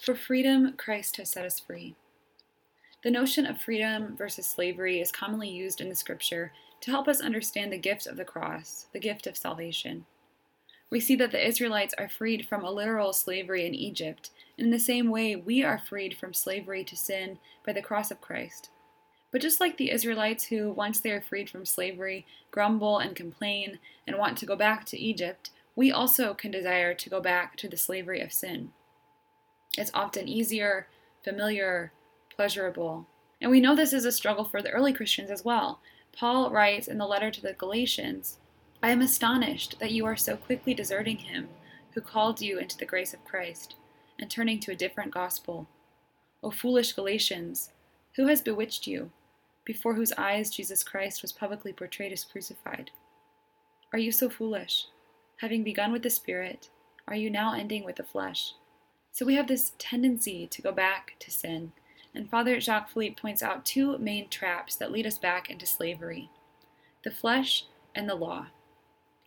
For freedom, Christ has set us free. The notion of freedom versus slavery is commonly used in the scripture to help us understand the gift of the cross, the gift of salvation. We see that the Israelites are freed from a literal slavery in Egypt, and in the same way we are freed from slavery to sin by the cross of Christ. But just like the Israelites who, once they are freed from slavery, grumble and complain and want to go back to Egypt, we also can desire to go back to the slavery of sin. It's often easier, familiar, pleasurable. And we know this is a struggle for the early Christians as well. Paul writes in the letter to the Galatians, "I am astonished that you are so quickly deserting him who called you into the grace of Christ and turning to a different gospel. O foolish Galatians, who has bewitched you, before whose eyes Jesus Christ was publicly portrayed as crucified? Are you so foolish? Having begun with the Spirit, are you now ending with the flesh?" So we have this tendency to go back to sin, and Father Jacques Philippe points out two main traps that lead us back into slavery: the flesh and the law.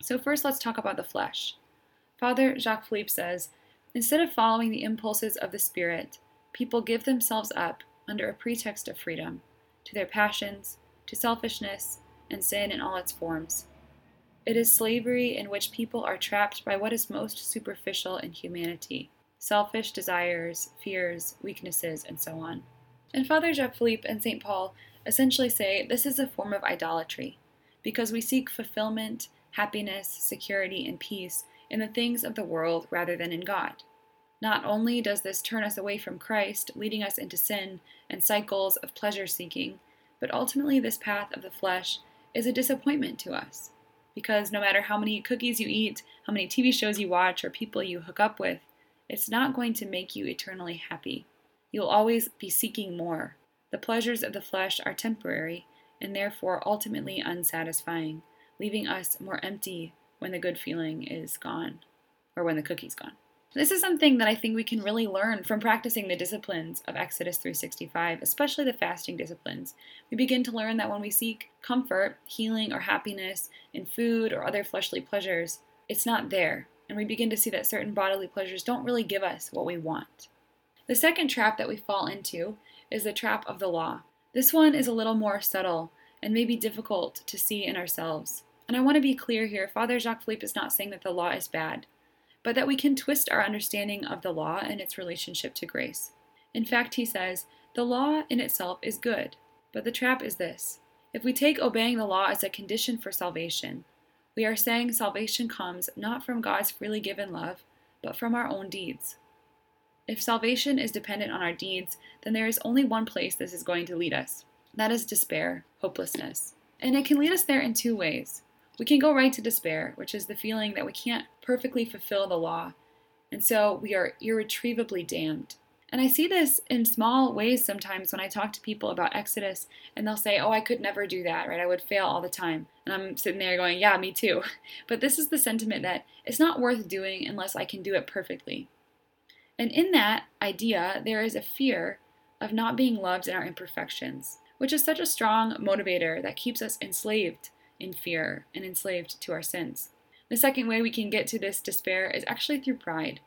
So first, let's talk about the flesh. Father Jacques Philippe says, "Instead of following the impulses of the Spirit, people give themselves up under a pretext of freedom, to their passions, to selfishness, and sin in all its forms. It is slavery in which people are trapped by what is most superficial in humanity, selfish desires, fears, weaknesses, and so on." And Father Jacques Philippe and St. Paul essentially say this is a form of idolatry, because we seek fulfillment, happiness, security, and peace in the things of the world rather than in God. Not only does this turn us away from Christ, leading us into sin and cycles of pleasure-seeking, but ultimately this path of the flesh is a disappointment to us. Because no matter how many cookies you eat, how many TV shows you watch, or people you hook up with, it's not going to make you eternally happy. You'll always be seeking more. The pleasures of the flesh are temporary, and therefore ultimately unsatisfying, leaving us more empty when the good feeling is gone, or when the cookie's gone. This is something that I think we can really learn from practicing the disciplines of Exodus 365, especially the fasting disciplines. We begin to learn that when we seek comfort, healing, or happiness in food or other fleshly pleasures, it's not there. And we begin to see that certain bodily pleasures don't really give us what we want. The second trap that we fall into is the trap of the law. This one is a little more subtle and maybe difficult to see in ourselves. And I want to be clear here, Father Jacques Philippe is not saying that the law is bad, but that we can twist our understanding of the law and its relationship to grace. In fact, he says, the law in itself is good, but the trap is this. If we take obeying the law as a condition for salvation, we are saying salvation comes not from God's freely given love, but from our own deeds. If salvation is dependent on our deeds, then there is only one place this is going to lead us. That is despair, hopelessness. And it can lead us there in two ways. We can go right to despair, which is the feeling that we can't perfectly fulfill the law, and so we are irretrievably damned. And I see this in small ways sometimes when I talk to people about Exodus, and they'll say, "Oh, I could never do that, right? I would fail all the time." And I'm sitting there going, yeah, me too. But this is the sentiment that it's not worth doing unless I can do it perfectly. And in that idea, there is a fear of not being loved in our imperfections, which is such a strong motivator that keeps us enslaved in fear and enslaved to our sins. The second way we can get to this despair is actually through pride.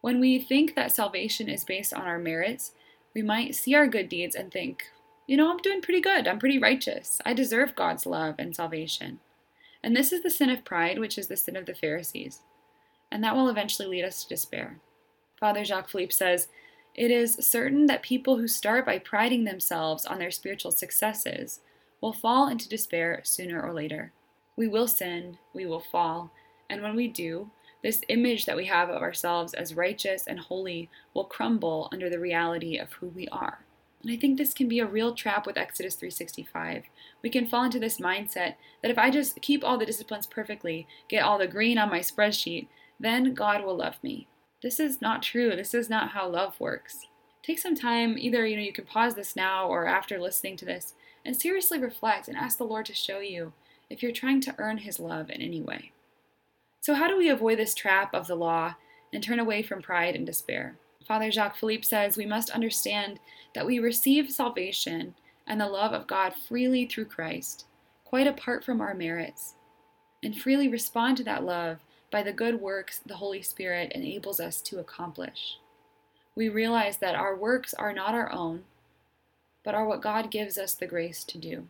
When we think that salvation is based on our merits, we might see our good deeds and think, you know, I'm doing pretty good, I'm pretty righteous, I deserve God's love and salvation. And this is the sin of pride, which is the sin of the Pharisees. And that will eventually lead us to despair. Father Jacques Philippe says, "It is certain that people who start by priding themselves on their spiritual successes will fall into despair sooner or later. We will sin, we will fall, and when we do, this image that we have of ourselves as righteous and holy will crumble under the reality of who we are." And I think this can be a real trap with Exodus 365. We can fall into this mindset that if I just keep all the disciplines perfectly, get all the green on my spreadsheet, then God will love me. This is not true. This is not how love works. Take some time, either you can pause this now or after listening to this, and seriously reflect and ask the Lord to show you if you're trying to earn His love in any way. So how do we avoid this trap of the law and turn away from pride and despair? Father Jacques Philippe says we must understand that we receive salvation and the love of God freely through Christ, quite apart from our merits, and freely respond to that love by the good works the Holy Spirit enables us to accomplish. we realize that our works are not our own, but are what God gives us the grace to do.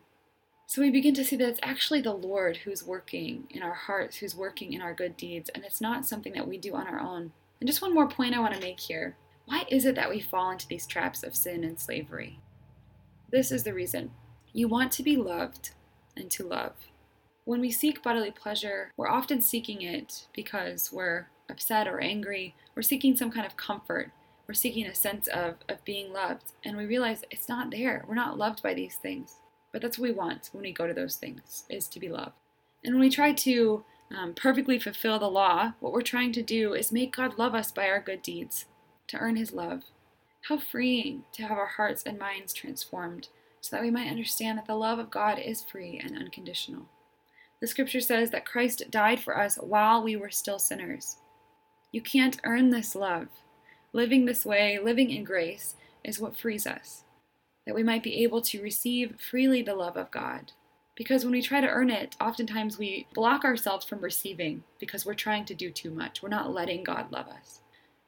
So we begin to see that it's actually the Lord who's working in our hearts, who's working in our good deeds, and it's not something that we do on our own. And just one more point I want to make here. Why is it that we fall into these traps of sin and slavery? This is the reason. You want to be loved and to love. When we seek bodily pleasure, we're often seeking it because we're upset or angry. We're seeking some kind of comfort. We're seeking a sense of being loved. And we realize it's not there. We're not loved by these things. But that's what we want when we go to those things, is to be loved. And when we try to perfectly fulfill the law, what we're trying to do is make God love us by our good deeds, to earn his love. How freeing to have our hearts and minds transformed so that we might understand that the love of God is free and unconditional. The scripture says that Christ died for us while we were still sinners. You can't earn this love. Living this way, living in grace, is what frees us, that we might be able to receive freely the love of God. Because when we try to earn it, oftentimes we block ourselves from receiving because we're trying to do too much. We're not letting God love us.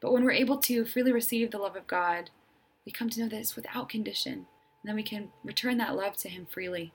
But when we're able to freely receive the love of God, we come to know that it's without condition. And then we can return that love to him freely.